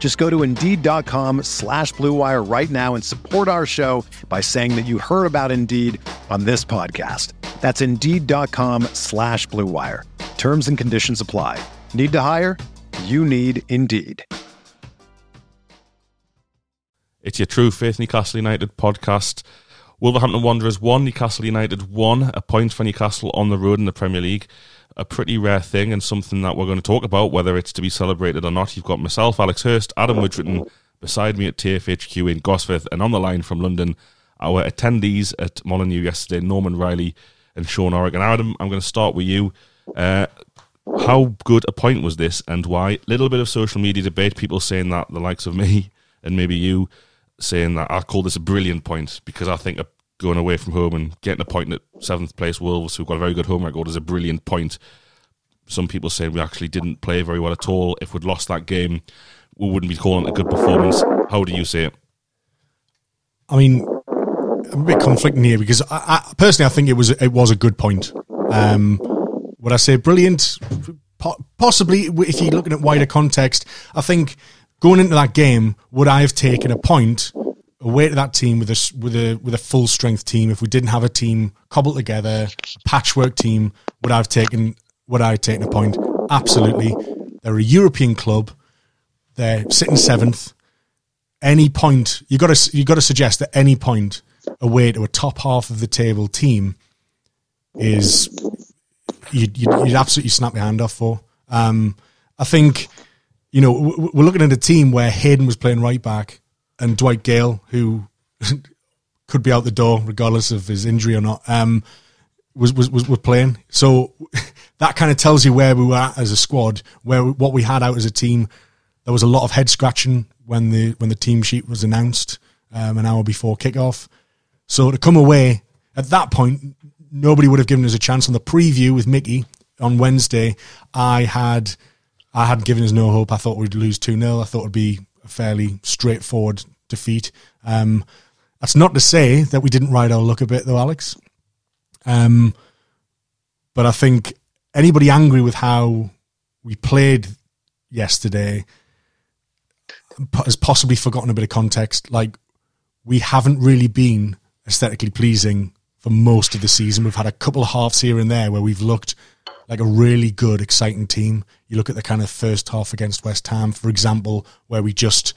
Just go to Indeed.com/Blue Wire right now and support our show by saying that you heard about Indeed on this podcast. That's Indeed.com/Blue Wire. Terms and conditions apply. Need to hire? You need Indeed. It's your True Faith Newcastle United podcast. Wolverhampton Wanderers 1, Newcastle United 1, a point for Newcastle on the road in the Premier League. A pretty rare thing and something that we're going to talk about, whether it's to be celebrated or not. You've got myself, Alex Hurst, Adam Woodgerton, beside me at TFHQ in Gosforth, and on the line from London, our attendees at Molyneux yesterday, Norman Riley and Sean Oregon. Adam, I'm going to start with you. How good a point was this and why? Little bit of social media debate, people saying that, the likes of me and maybe you, saying that I call this a brilliant point because I think going away from home and getting a point at 7th place Wolves, who've got a very good home record, is a brilliant point. Some people saying we actually didn't play very well at all. If we'd lost that game, we wouldn't be calling it a good performance. How do you see it? I mean, I'm a bit conflicting here because I personally, I think it was a good point. Would I say brilliant? Possibly, if you're looking at wider context. I think going into that game, would I have taken a point away to that team with a full strength team? If we didn't have a team cobbled together, a patchwork team, would I have taken a point? Absolutely. They're a European club. They're sitting 7th. Any point, you got to suggest that any point away to a top half of the table team is you'd absolutely snap your hand off for. I think we're looking at a team where Hayden was playing right back. And Dwight Gayle, who could be out the door regardless of his injury or not, was playing. So that kind of tells you where we were at as a squad, what we had out as a team. There was a lot of head scratching when the team sheet was announced an hour before kickoff. So to come away at that point, nobody would have given us a chance. On the preview with Mickey on Wednesday, I had given us no hope. I thought we'd lose 2-0. I thought it'd be a fairly straightforward defeat. That's not to say that we didn't ride our luck a bit, though, Alex. But I think anybody angry with how we played yesterday has possibly forgotten a bit of context. Like, we haven't really been aesthetically pleasing for most of the season. We've had a couple of halves here and there where we've looked like a really good, exciting team. You look at the kind of first half against West Ham, for example, where we just,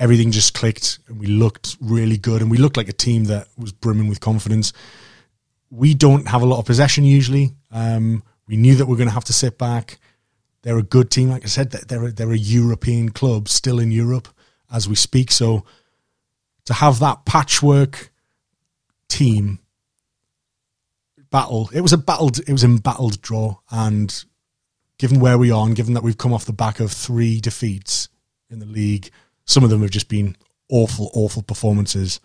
everything just clicked and we looked really good and we looked like a team that was brimming with confidence. We don't have a lot of possession usually. We knew that we're going to have to sit back. They're a good team. Like I said, they're a European club, still in Europe as we speak. So to have that patchwork team battle. It was an embattled draw, and given where we are and given that we've come off the back of 3 defeats in the league, some of them have just been awful, awful performances.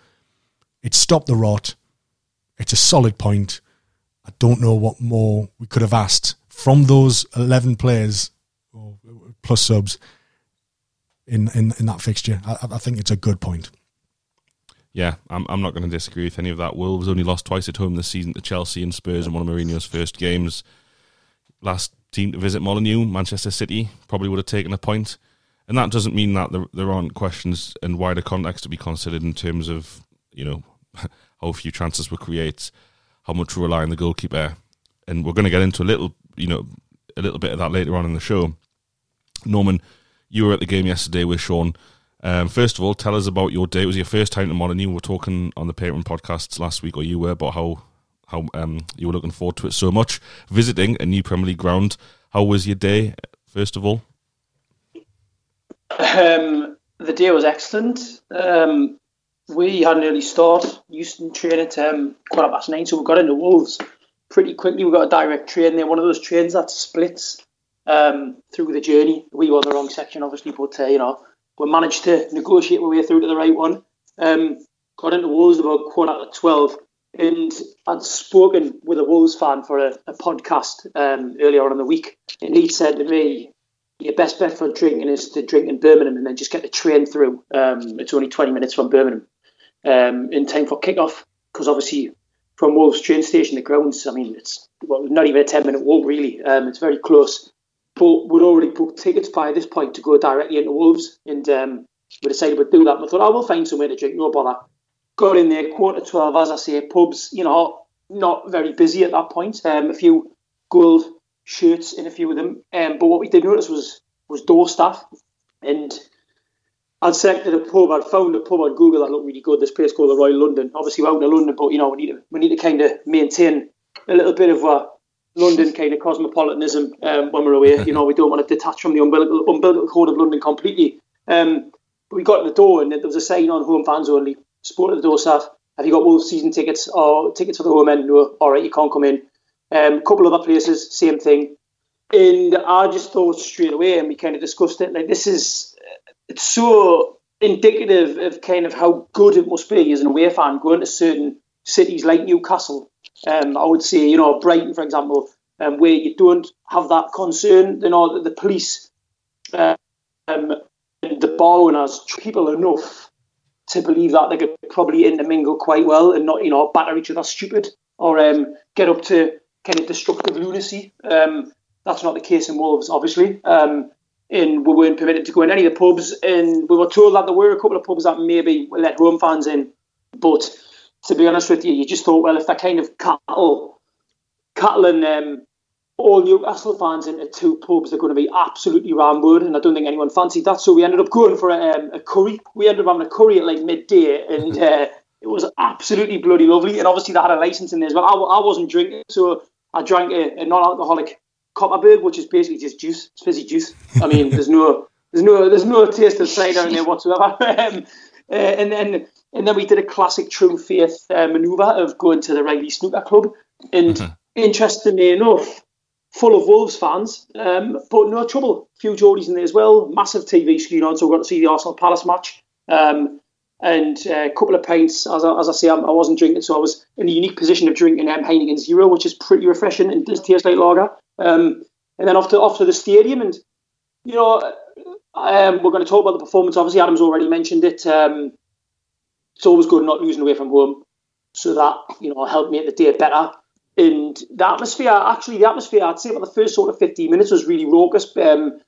It stopped the rot. It's a solid point. I don't know what more we could have asked from those 11 players or plus subs in that fixture. I think it's a good point. Yeah, I'm not going to disagree with any of that. Wolves only lost twice at home this season to Chelsea and Spurs in one of Mourinho's first games. Last team to visit Molyneux, Manchester City, probably would have taken a point. And that doesn't mean that there aren't questions and wider context to be considered in terms of, how few chances we create, how much we rely on the goalkeeper. And we're going to get into a little bit of that later on in the show. Norman, you were at the game yesterday with Sean. First of all, tell us about your day. It was your first time to Molyneux. We were talking on the Patreon podcasts last week, or you were, about how how you were looking forward to it so much. Visiting a new Premier League ground, how was your day, first of all? The day was excellent. We had an early start. Used to train at quarter past 9, so we got into Wolves pretty quickly. We got a direct train there, one of those trains that splits through the journey. We were the wrong section, obviously, but we managed to negotiate our way through to the right one. Got into Wolves about quarter to 12, and I'd spoken with a Wolves fan for a podcast earlier on in the week, and he said to me, your best bet for drinking is to drink in Birmingham and then just get the train through. It's only 20 minutes from Birmingham in time for kick-off, because obviously from Wolves train station, the grounds, it's not even a 10-minute walk really. It's very close. But we'd already booked tickets by this point to go directly into Wolves, and we decided we'd do that. And I thought, we'll find somewhere to drink, no bother. Got in there, quarter to 12, as I say, pubs, not very busy at that point. A few gold shirts in a few of them, but what we did notice was door staff, and I'd selected a pub. I'd found a pub on Google that looked really good, this place called the Royal London. Obviously we're out in London, but we need to kind of maintain a little bit of a London kind of cosmopolitanism when we're away. We don't want to detach from the umbilical cord of London completely. But we got in the door, and there was a sign on home fans only. Spoke to the door staff, have you got Wolves season tickets or tickets for the home end? No, alright, you can't come in. A couple other places, same thing. And I just thought straight away, and we kind of discussed it, it's so indicative of kind of how good it must be as an away fan, going to certain cities like Newcastle. I would say, Brighton, for example, where you don't have that concern, the police and the bar owners, people enough to believe that they could probably intermingle quite well and not, batter each other stupid or get up to kind of destructive lunacy. That's not the case in Wolves, obviously. And we weren't permitted to go in any of the pubs, and we were told that there were a couple of pubs that maybe let home fans in. But to be honest with you, you just thought, well, if they're kind of cattling all Newcastle fans into two pubs, they're going to be absolutely rambled, and I don't think anyone fancied that. So we ended up going for a curry. We ended up having a curry at midday, and it was absolutely bloody lovely. And obviously they had a licence in there as well. I wasn't drinking, so I drank a non-alcoholic Copperbird, which is basically just juice. It's fizzy juice. There's no taste of cider in there whatsoever. And then we did a classic true faith manoeuvre of going to the Riley Snooker Club. And interestingly enough, full of Wolves fans, but no trouble. A few Geordies in there as well. Massive TV screen on, so we got to see the Arsenal Palace match. And a couple of pints, as I say, I wasn't drinking, so I was in a unique position of drinking Heineken Zero, which is pretty refreshing and does taste like lager. And then off to the stadium, and we're going to talk about the performance. Obviously, Adam's already mentioned it. It's always good not losing away from home, so that helped make the day better. And the atmosphere, I'd say, about the first sort of 15 minutes was really raucous. Kind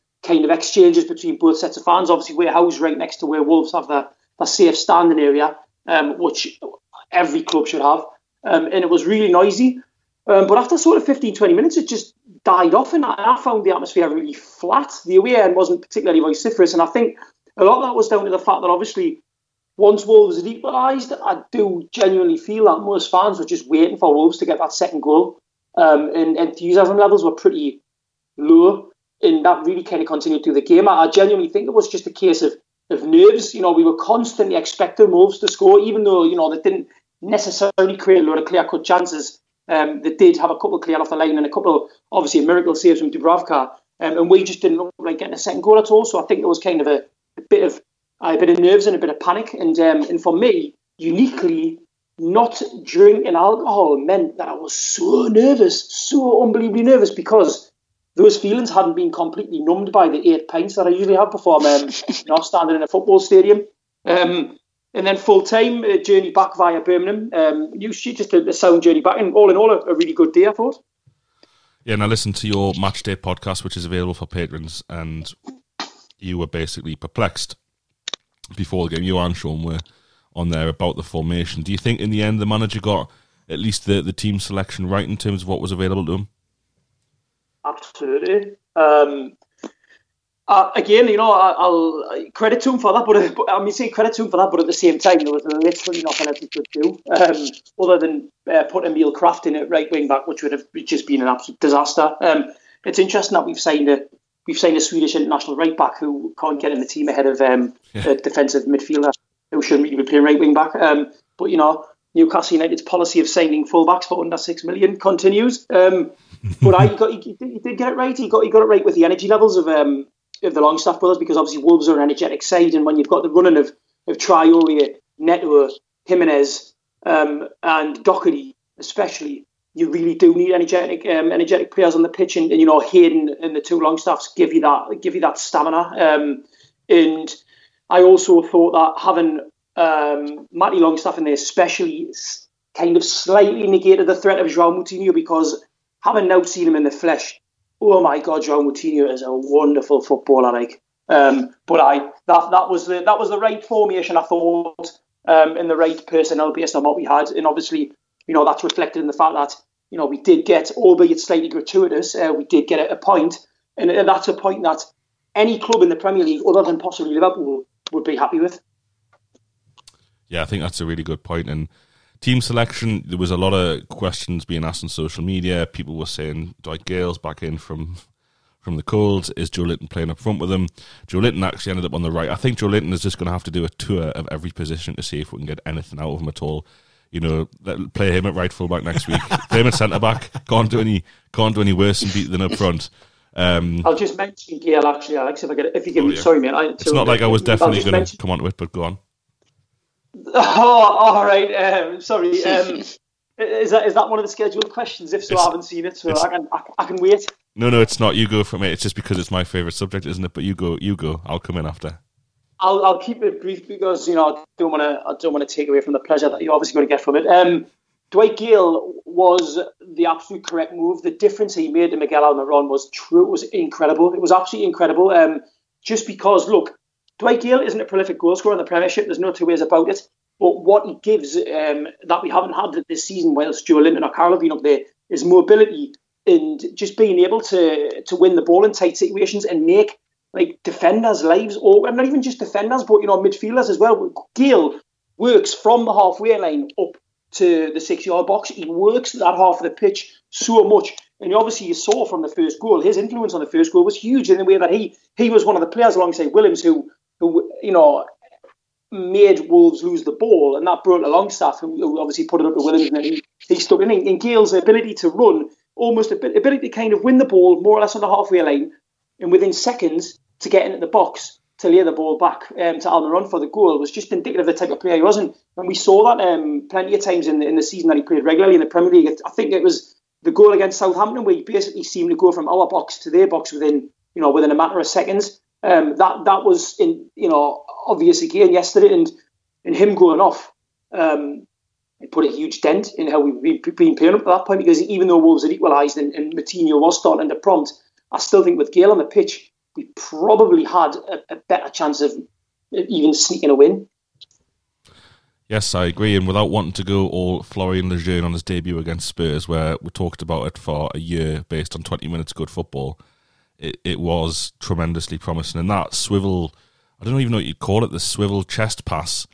of exchanges between both sets of fans. Obviously, we're housed right next to where Wolves have the safe standing area, which every club should have. And it was really noisy. But after sort of 15, 20 minutes, it just died off, and I found the atmosphere really flat. The away end wasn't particularly vociferous, and I think a lot of that was down to the fact that obviously once Wolves had equalised, I do genuinely feel that most fans were just waiting for Wolves to get that second goal, and enthusiasm levels were pretty low, and that really kind of continued through the game. I genuinely think it was just a case of nerves. We were constantly expecting Wolves to score, even though they didn't necessarily create a lot of clear-cut chances. They did have a couple cleared off the line and a couple, obviously, miracle saves from Dubravka, and we just didn't look like getting a second goal at all. So I think there was kind of a bit of nerves and a bit of panic. And for me, uniquely, not drinking alcohol meant that I was so nervous, so unbelievably nervous, because those feelings hadn't been completely numbed by the 8 pints that I usually have before I'm standing in a football stadium. And then full-time, a journey back via Birmingham. Just a sound journey back. And all in all, a really good day, I thought. Yeah, and I listened to your Matchday podcast, which is available for patrons, and you were basically perplexed before the game. You and Sean were on there about the formation. Do you think, in the end, the manager got at least the team selection right in terms of what was available to him? Absolutely. Again, you know, I'll credit to him for that, but I mean, say credit to him for that, but at the same time, there was literally nothing else he could do other than put Emile Kraft in at right wing back, which would have just been an absolute disaster. It's interesting that we've signed a Swedish international right back who can't get in the team ahead of a defensive midfielder who shouldn't really be playing right wing back. But you know, Newcastle United's policy of signing fullbacks for under $6 million continues. But he did get it right. He got it right with the energy levels of the Longstaff brothers, because obviously Wolves are an energetic side, and when you've got the running of Traoré, Neto, Jimenez, and Doherty especially, you really do need energetic players on the pitch, and you know, Hayden and the two Longstaffs give you that stamina. And I also thought that having Matty Longstaff in there especially kind of slightly negated the threat of João Moutinho, because having now seen him in the flesh, oh my God, João Moutinho is a wonderful footballer. Like, but that was the right formation, I thought, and the right personnel based on what we had, and obviously, you know, that's reflected in the fact that, you know, we did get, albeit slightly gratuitous, we did get a point, and that's a point that any club in the Premier League, other than possibly Liverpool, would be happy with. Yeah, I think that's a really good point. And team selection, there was a lot of questions being asked on social media. People were saying Dwight Gayle's back in from the cold. Is Joelinton playing up front with him? Joelinton actually ended up on the right. I think Joelinton is just going to have to do a tour of every position to see if we can get anything out of him at all. You know, play him at right fullback next week. Play him at centre back. Can't do any worse than up front. I'll just mention Gale actually, Alex. If you give me, sorry, mate. It's not like I was definitely going to come onto it, but go on. Oh, all right. Sorry. Is that one of the scheduled questions? If so, I haven't seen it, so I can wait. No, it's not. You go from it. It's just because it's my favourite subject, isn't it? But you go. I'll come in after. I'll keep it brief, because you know, I don't want to take away from the pleasure that you're obviously going to get from it. Dwight Gayle was the absolute correct move. The difference he made to Miguel Almiron was true. It was incredible. It was absolutely incredible. Just because, look, Dwight Gayle isn't a prolific goalscorer in the Premiership. There's no two ways about it. But what he gives that we haven't had this season, whilst Joelinton or Carroll have been up there, is mobility and just being able to win the ball in tight situations and make like defenders' lives, or not even just defenders, but you know, midfielders as well. Gayle works from the halfway line up to the 6-yard box. He works that half of the pitch so much. And obviously you saw from the first goal, his influence on the first goal was huge in the way that he was one of the players alongside Willems who you know, made Wolves lose the ball, and that brought Longstaff, who obviously put it up to Williams, and he stuck in. And Gale's ability to run, almost ability to kind of win the ball more or less on the halfway line, and within seconds to get into the box to lay the ball back to Almiron for the goal, was just indicative of the type of player he was. And we saw that plenty of times in the season that he played regularly in the Premier League. I think it was the goal against Southampton where he basically seemed to go from our box to their box within a matter of seconds. That was, in you know, obvious again yesterday, and him going off, it put a huge dent in how we've been playing up at that point, because even though Wolves had equalised and Moutinho was starting to prompt, I still think with Gayle on the pitch, we probably had a better chance of even sneaking a win. Yes, I agree, and without wanting to go all Florian Lejeune on his debut against Spurs, where we talked about it for a year based on 20 minutes good football, It was tremendously promising. And that swivel, I don't even know what you'd call it, the swivel chest pass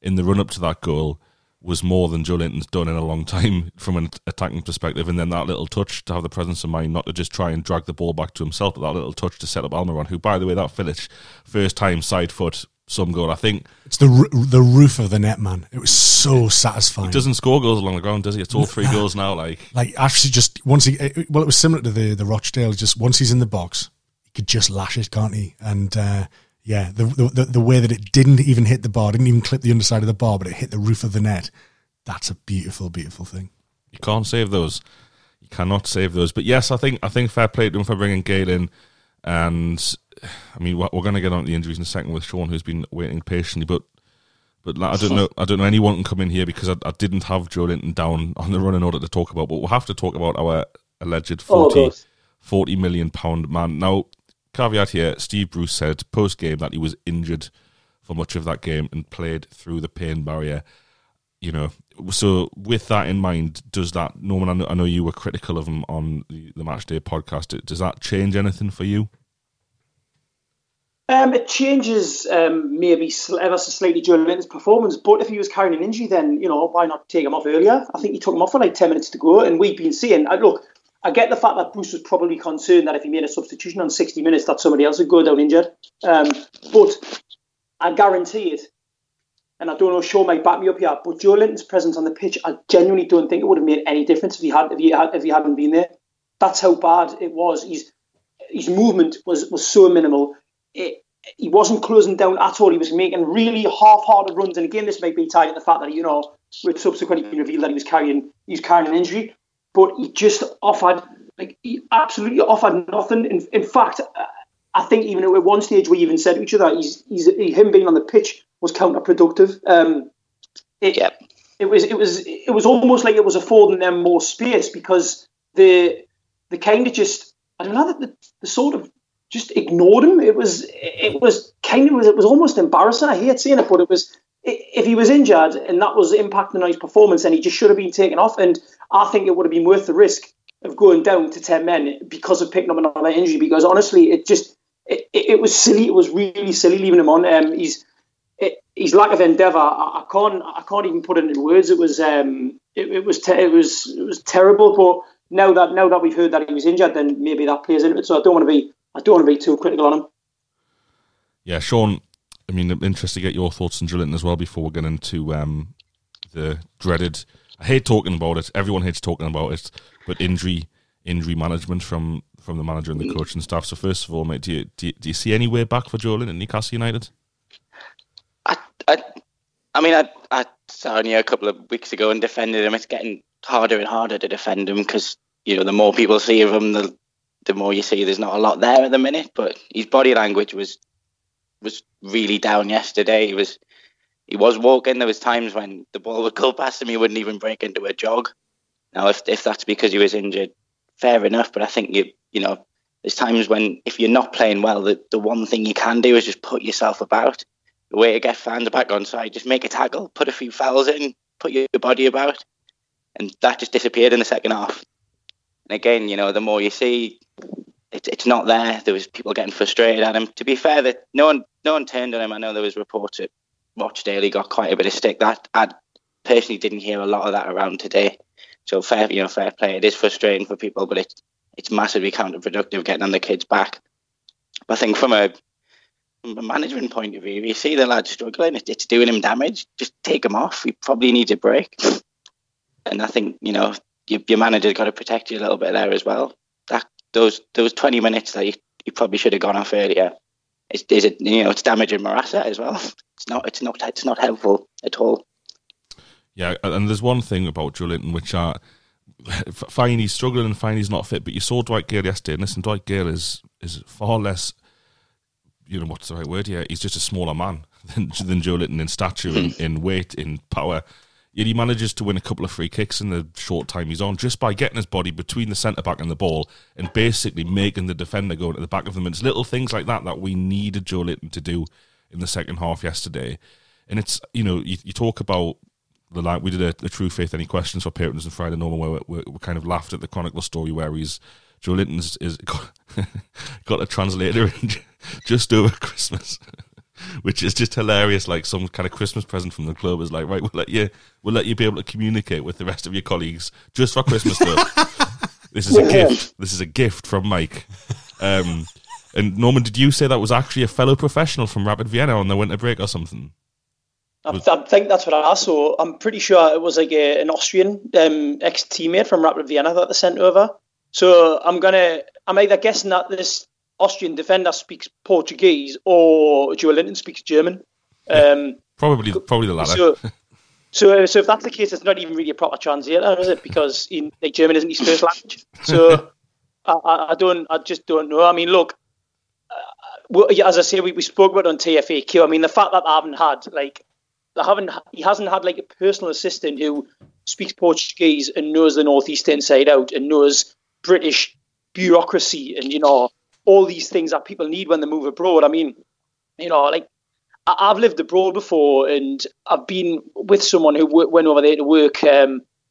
in the run-up to that goal was more than Joelinton's done in a long time from an attacking perspective. And then that little touch to have the presence of mind not to just try and drag the ball back to himself, but that little touch to set up Almiron, who, by the way, that finish, first time side foot, some goal, I think. It's the roof of the net, man. It was so satisfying. He doesn't score goals along the ground, does he? It's all three goals now. Like actually, just once it was similar to the Rochdale. Just once he's in the box, he could just lash it, can't he? And the way that it didn't even hit the bar, didn't even clip the underside of the bar, but it hit the roof of the net. That's a beautiful, beautiful thing. You can't save those. You cannot save those. But yes, I think fair play to him for bringing Gayle in. And I mean, we're going to get on to the injuries in a second with Sean, who's been waiting patiently. But I don't know anyone can come in here, because I didn't have Joelinton down on the running order to talk about. But we'll have to talk about our alleged £40 million man. Now, caveat here: Steve Bruce said post game that he was injured for much of that game and played through the pain barrier. You know, so with that in mind, does that, Norman, I know you were critical of him on the Matchday podcast, does that change anything for you? It changes maybe ever so slightly Joelinton's performance, but if he was carrying an injury, then, you know, why not take him off earlier? I think he took him off for like 10 minutes to go, and we've been seeing, look, I get the fact that Bruce was probably concerned that if he made a substitution on 60 minutes that somebody else would go down injured, but I guarantee it, and I don't know, Sean might back me up here, but Joelinton's presence on the pitch, I genuinely don't think it would have made any difference if he hadn't been there. That's how bad it was. His movement was so minimal. He wasn't closing down at all. He was making really half-hearted runs. And again, this might be tied to the fact that, you know, it subsequently been revealed that he was carrying an injury. But he just offered, like, he absolutely offered nothing. In fact, I think even at one stage we even said to each other, him being on the pitch was counterproductive. It was almost like it was affording them more space, because they kind of just, I don't know, the sort of just ignored him. It was almost embarrassing. I hate saying it, but it was, if he was injured and that was impacting on his performance, then he just should have been taken off. And I think it would have been worth the risk of going down to 10 men because of picking up another injury, because honestly, it was silly. It was really silly leaving him on. His lack of endeavour, I can't even put it into words. It was terrible. But now that we've heard that he was injured, then maybe that plays into it. So I don't want to be too critical on him. Yeah, Sean, I mean, I'm interested to get your thoughts on Joelinton as well before we're getting into the dreaded, I hate talking about it, everyone hates talking about it, but injury management from the manager and the coach and staff. So first of all, mate, do you see any way back for Joelinton at Newcastle United? I mean, I saw only a couple of weeks ago and defended him. It's getting harder and harder to defend him because, you know, the more people see of him, the more you see there's not a lot there at the minute. But his body language was really down yesterday. He was walking. There was times when the ball would go past him, he wouldn't even break into a jog. Now, if that's because he was injured, fair enough. But I think you know, there's times when if you're not playing well, the one thing you can do is just put yourself about. The way to get fans back on side, just make a tackle, put a few fouls in, put your body about, and that just disappeared in the second half. And again, you know, the more you see, it's not there. There was people getting frustrated at him. To be fair, that no one turned on him. I know there was reports at Rochdale he got quite a bit of stick. That I personally didn't hear a lot of that around today. So fair play. It is frustrating for people, but it's massively counterproductive getting on the kids' back. But I think from a management point of view, if you see the lad struggling, it's doing him damage. Just take him off. He probably needs a break. And I think, you know, your manager's got to protect you a little bit there as well. Those 20 minutes that you probably should have gone off earlier. It's damaging Morata as well. It's not helpful at all. Yeah, and there's one thing about Joelinton which I find he's struggling and find he's not fit. But you saw Dwight Gayle yesterday, and listen, Dwight Gayle is far less, you know, what's the right word here? He's just a smaller man than Joelinton in stature, in weight, in power. Yet he manages to win a couple of free kicks in the short time he's on just by getting his body between the centre-back and the ball and basically making the defender go to the back of them. And it's little things like that we needed Joelinton to do in the second half yesterday. And it's, you know, you talk about the line. We did a True Faith Any Questions for patrons on Friday Normal where we kind of laughed at the Chronicle story where Joelinton's got a translator in just over Christmas. Which is just hilarious, like some kind of Christmas present from the club is like, right, we'll let you be able to communicate with the rest of your colleagues just for Christmas though. This is a gift from Mike. And Norman, did you say that was actually a fellow professional from Rapid Vienna on their winter break or something? I think that's what I saw. I'm pretty sure it was like an Austrian ex-teammate from Rapid Vienna that they sent over. So I'm either guessing that this Austrian defender speaks Portuguese or Joelinton speaks German. Probably the latter. So if that's the case, it's not even really a proper translator, is it? Because German isn't his first language. So I just don't know. I mean, look, as I say, we spoke about it on TFAQ. I mean, the fact that he hasn't had like a personal assistant who speaks Portuguese and knows the North East inside out and knows British bureaucracy and, you know, all these things that people need when they move abroad. I mean, you know, like I've lived abroad before, and I've been with someone who went over there to work, you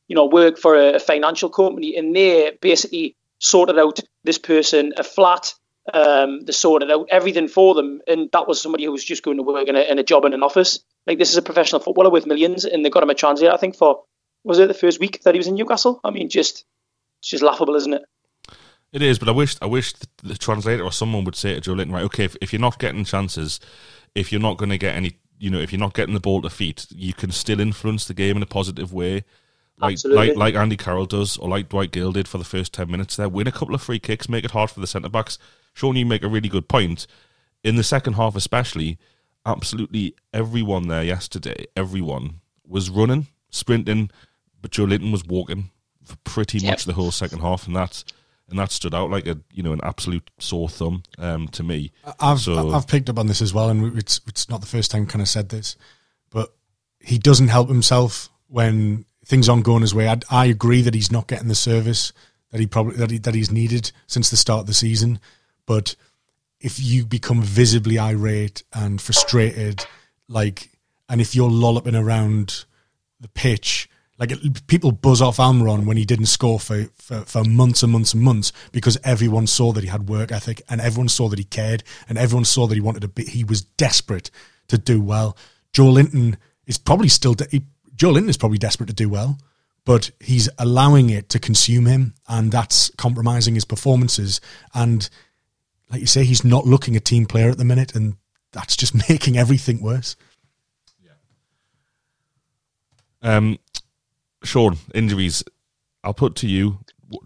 know, work for a financial company, and they basically sorted out this person a flat, that sorted out everything for them, and that was somebody who was just going to work in a job in an office. Like, this is a professional footballer with millions, and they got him a transfer, I think, for, was it the first week that he was in Newcastle? I mean, it's just laughable, isn't it? It is, but I wish the translator or someone would say to Joelinton, right, okay, if you're not getting chances, if you're not going to get any, you know, if you're not getting the ball to feet, you can still influence the game in a positive way. Like Andy Carroll does, or like Dwight Gayle did for the first 10 minutes there. Win a couple of free kicks, make it hard for the centre-backs. Sean, you make a really good point. In the second half especially, absolutely everyone there yesterday, everyone, was running, sprinting, but Joelinton was walking for pretty much the whole second half, and that stood out like an absolute sore thumb to me. I've picked up on this as well, and it's not the first time kind of said this, but he doesn't help himself when things aren't going his way. I agree that he's not getting the service that he's needed since the start of the season, but if you become visibly irate and frustrated, and if you're lolloping around the pitch. People buzz off Almiron when he didn't score for months and months and months, because everyone saw that he had work ethic, and everyone saw that he cared, and everyone saw that he wanted to be. He was desperate to do well. Joelinton is probably still desperate to do well, but he's allowing it to consume him, and that's compromising his performances. And like you say, he's not looking a team player at the minute, and that's just making everything worse. Yeah. Sean, injuries. I'll put to you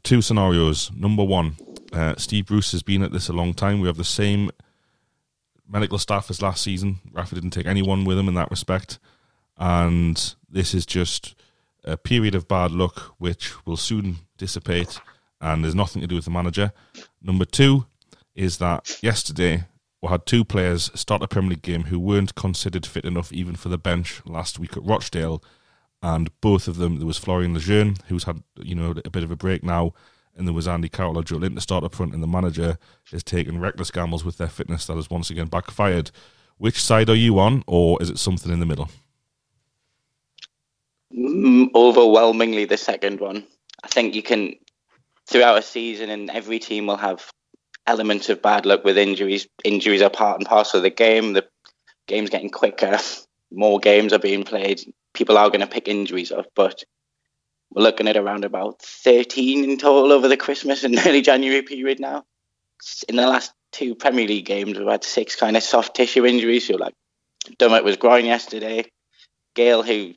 two scenarios. Number one, Steve Bruce has been at this a long time. We have the same medical staff as last season. Rafa didn't take anyone with him in that respect. And this is just a period of bad luck which will soon dissipate, and there's nothing to do with the manager. Number two is that yesterday we had two players start a Premier League game who weren't considered fit enough even for the bench last week at Rochdale. And both of them, there was Florian Lejeune, who's had a bit of a break now, and there was Andy Carroll or Joelinton to start up front, and the manager has taken reckless gambles with their fitness that has once again backfired. Which side are you on, or is it something in the middle? Overwhelmingly the second one. I think you can, throughout a season, and every team will have elements of bad luck with injuries. Injuries are part and parcel of the game. The game's getting quicker. More games are being played. People are going to pick injuries up, but we're looking at around about 13 in total over the Christmas and early January period now. In the last two Premier League games, we've had 6 kind of soft tissue injuries. So Dummett was groin yesterday. Gayle, who,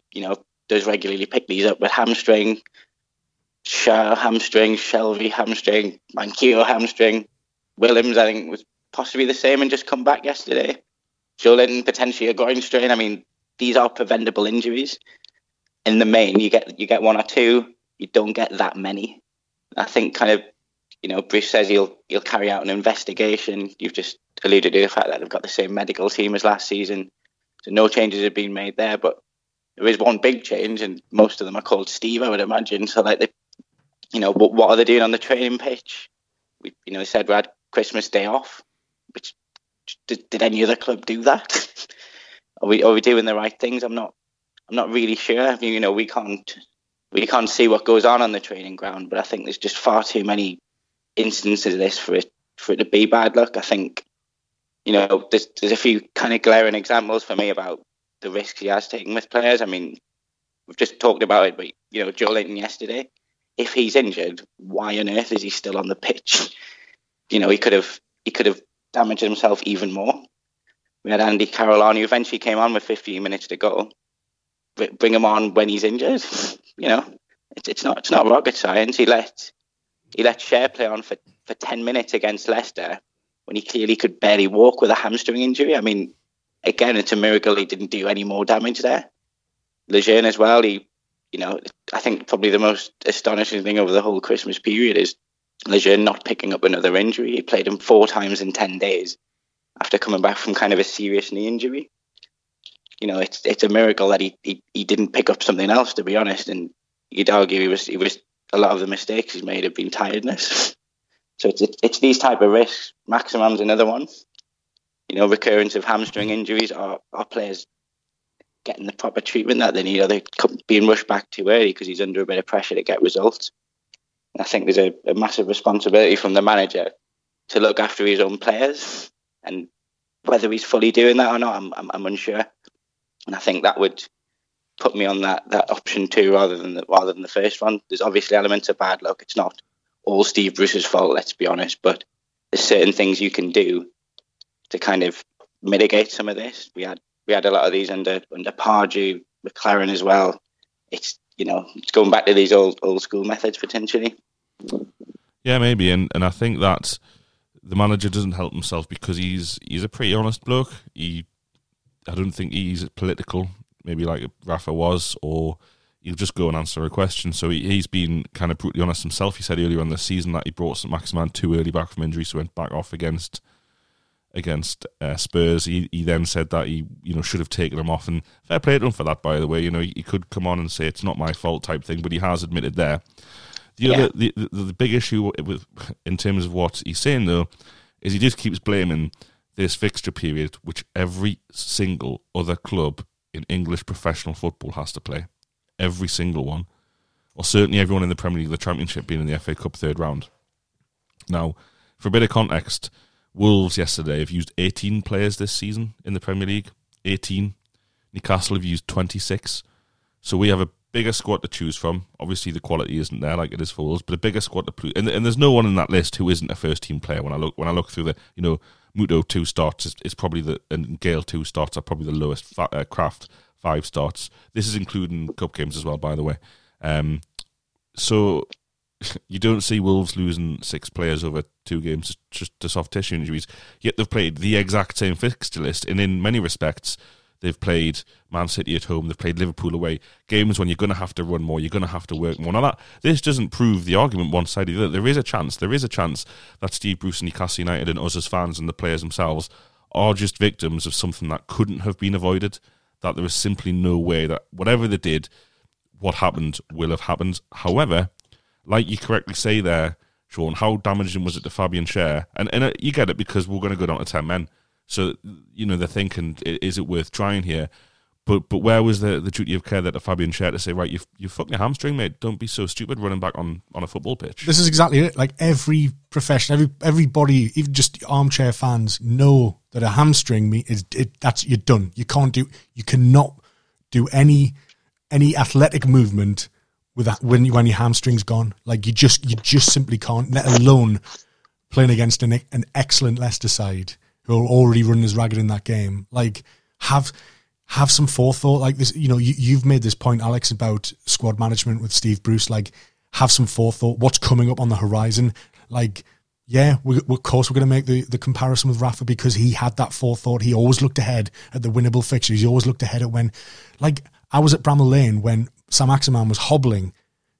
does regularly pick these up with hamstring. Shah hamstring, Shelby hamstring, Manquillo hamstring. Willems, I think, was possibly the same and just come back yesterday. Joelinton, potentially a groin strain. I mean, these are preventable injuries. In the main, you get one or two. You don't get that many. I think Bruce says he'll carry out an investigation. You've just alluded to the fact that they've got the same medical team as last season. So no changes have been made there. But there is one big change, and most of them are called Steve, I would imagine. So what are they doing on the training pitch? We said we had Christmas Day off, which... Did any other club do that? Are we doing the right things? I'm not really sure. I mean, we can't see what goes on the training ground, but I think there's just far too many instances of this for it to be bad luck. I think there's a few kind of glaring examples for me about the risks he has taken with players. I mean, we've just talked about it, but Joelinton yesterday, if he's injured, why on earth is he still on the pitch? He could have damaged himself even more. We had Andy Carroll on, who eventually came on with 15 minutes to go. Bring him on when he's injured. It's not rocket science. He let Cher play on for 10 minutes against Leicester when he clearly could barely walk with a hamstring injury. I mean, again, it's a miracle he didn't do any more damage there. Lejeune as well. I think probably the most astonishing thing over the whole Christmas period is Lejeune not picking up another injury. He played him 4 times in 10 days after coming back from kind of a serious knee injury. It's a miracle that he didn't pick up something else, to be honest. And you'd argue he was a lot of the mistakes he's made have been tiredness. So it's these type of risks. Maximum's another one. Recurrence of hamstring injuries are players getting the proper treatment that they need, or they're being rushed back too early because he's under a bit of pressure to get results. I think there's a massive responsibility from the manager to look after his own players, and whether he's fully doing that or not, I'm unsure. And I think that would put me on that option too, rather than the first one. There's obviously elements of bad luck. It's not all Steve Bruce's fault, let's be honest, but there's certain things you can do to kind of mitigate some of this. We had a lot of these under Pardew, McLaren as well. It's going back to these old school methods potentially. Yeah, maybe, and I think that the manager doesn't help himself because he's a pretty honest bloke. I don't think he's political, maybe like Rafa was, or he'll just go and answer a question. So he's been kind of brutally honest himself. He said earlier on this season that he brought St Maximan too early back from injury, so went back off against Spurs. He then said that he should have taken him off, and fair play to him for that, by the way. He could come on and say it's not my fault type thing, but he has admitted there. The big issue with, in terms of what he's saying though, is he just keeps blaming this fixture period, which every single other club in English professional football has to play. Every single one. Or certainly everyone in the Premier League, the Championship, being in the FA Cup third round. Now, for a bit of context, Wolves yesterday have used 18 players this season in the Premier League. 18. Newcastle have used 26. So we have a bigger squad to choose from. Obviously, the quality isn't there like it is for Wolves, but a bigger squad to play. And there's no one in that list who isn't a first-team player. When I look through the, Muto 2 starts is probably and Gayle 2 starts are probably the lowest. Kraft 5 starts. This is including cup games as well, by the way. So you don't see Wolves losing 6 players over 2 games just to soft tissue injuries. Yet they've played the exact same fixture list, and in many respects, they've played Man City at home, they've played Liverpool away. Games when you're going to have to run more, you're going to have to work more. Now, this doesn't prove the argument one side either. There is a chance that Steve Bruce and Newcastle United and us as fans and the players themselves are just victims of something that couldn't have been avoided, that there is simply no way that whatever they did, what happened will have happened. However, like you correctly say there, Sean, how damaging was it to Fabian Schär? And you get it, because we're going to go down to 10 men. So, they're thinking, is it worth trying here? But where was the duty of care that to Fabian Schär to say, right, you've fucked your hamstring, mate. Don't be so stupid running back on a football pitch. This is exactly it. Like every profession, everybody, even just armchair fans, know that a hamstring that's you're done. You cannot do any athletic movement with that when your hamstring's gone. Like you just simply can't. Let alone playing against an excellent Leicester side, who are already running as ragged in that game. Like, have some forethought. Like this, you've made this point, Alex, about squad management with Steve Bruce. Like, have some forethought. What's coming up on the horizon? Like, yeah, of course we're going to make the comparison with Rafa, because he had that forethought. He always looked ahead at the winnable fixtures. He always looked ahead at when... Like, I was at Bramall Lane when Sam Maximan was hobbling.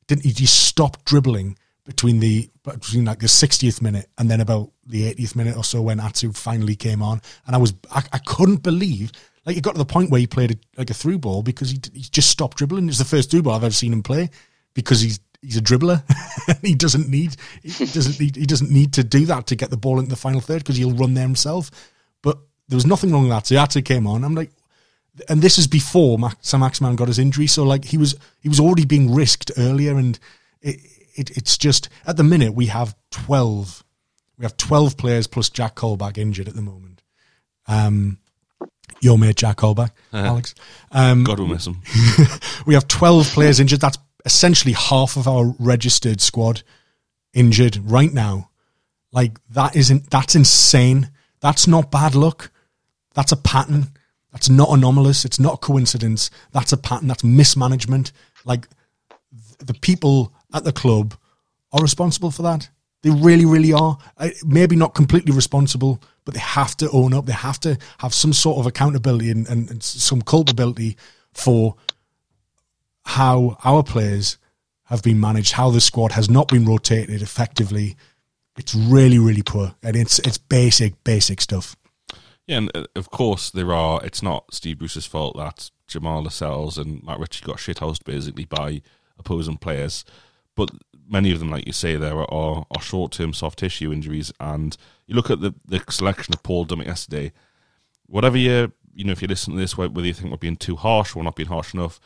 Didn't he just stop dribbling between the 60th minute and then about the 80th minute or so when Atsu finally came on? And I couldn't believe, like, it got to the point where he played a through ball because he just stopped dribbling. It's the first through ball I've ever seen him play, because he's a dribbler. he doesn't need to do that to get the ball into the final third, because he'll run there himself. But there was nothing wrong with Atsu. Atsu came on. I'm like, and this is before Sam Maximan got his injury, so like he was already being risked earlier, and it's just, at the minute, we have 12. We have 12 players plus Jack Colback injured at the moment. Your mate Jack Colback, Alex. God will miss him. We have 12 players injured. That's essentially half of our registered squad injured right now. Like, that's insane. That's not bad luck. That's a pattern. That's not anomalous. It's not a coincidence. That's a pattern. That's mismanagement. Like, the people at the club are responsible for that. They really, really are. Maybe not completely responsible, but they have to own up. They have to have some sort of accountability and some culpability for how our players have been managed, how the squad has not been rotated effectively. It's really, really poor. And it's basic stuff. Yeah, and of course it's not Steve Bruce's fault that Jamal Lascelles and Matt Ritchie got shithoused basically by opposing players. But many of them, like you say, there are short-term soft tissue injuries. And you look at the selection of Paul Dummett yesterday. Whatever if you listen to this, whether you think we're being too harsh or not being harsh enough,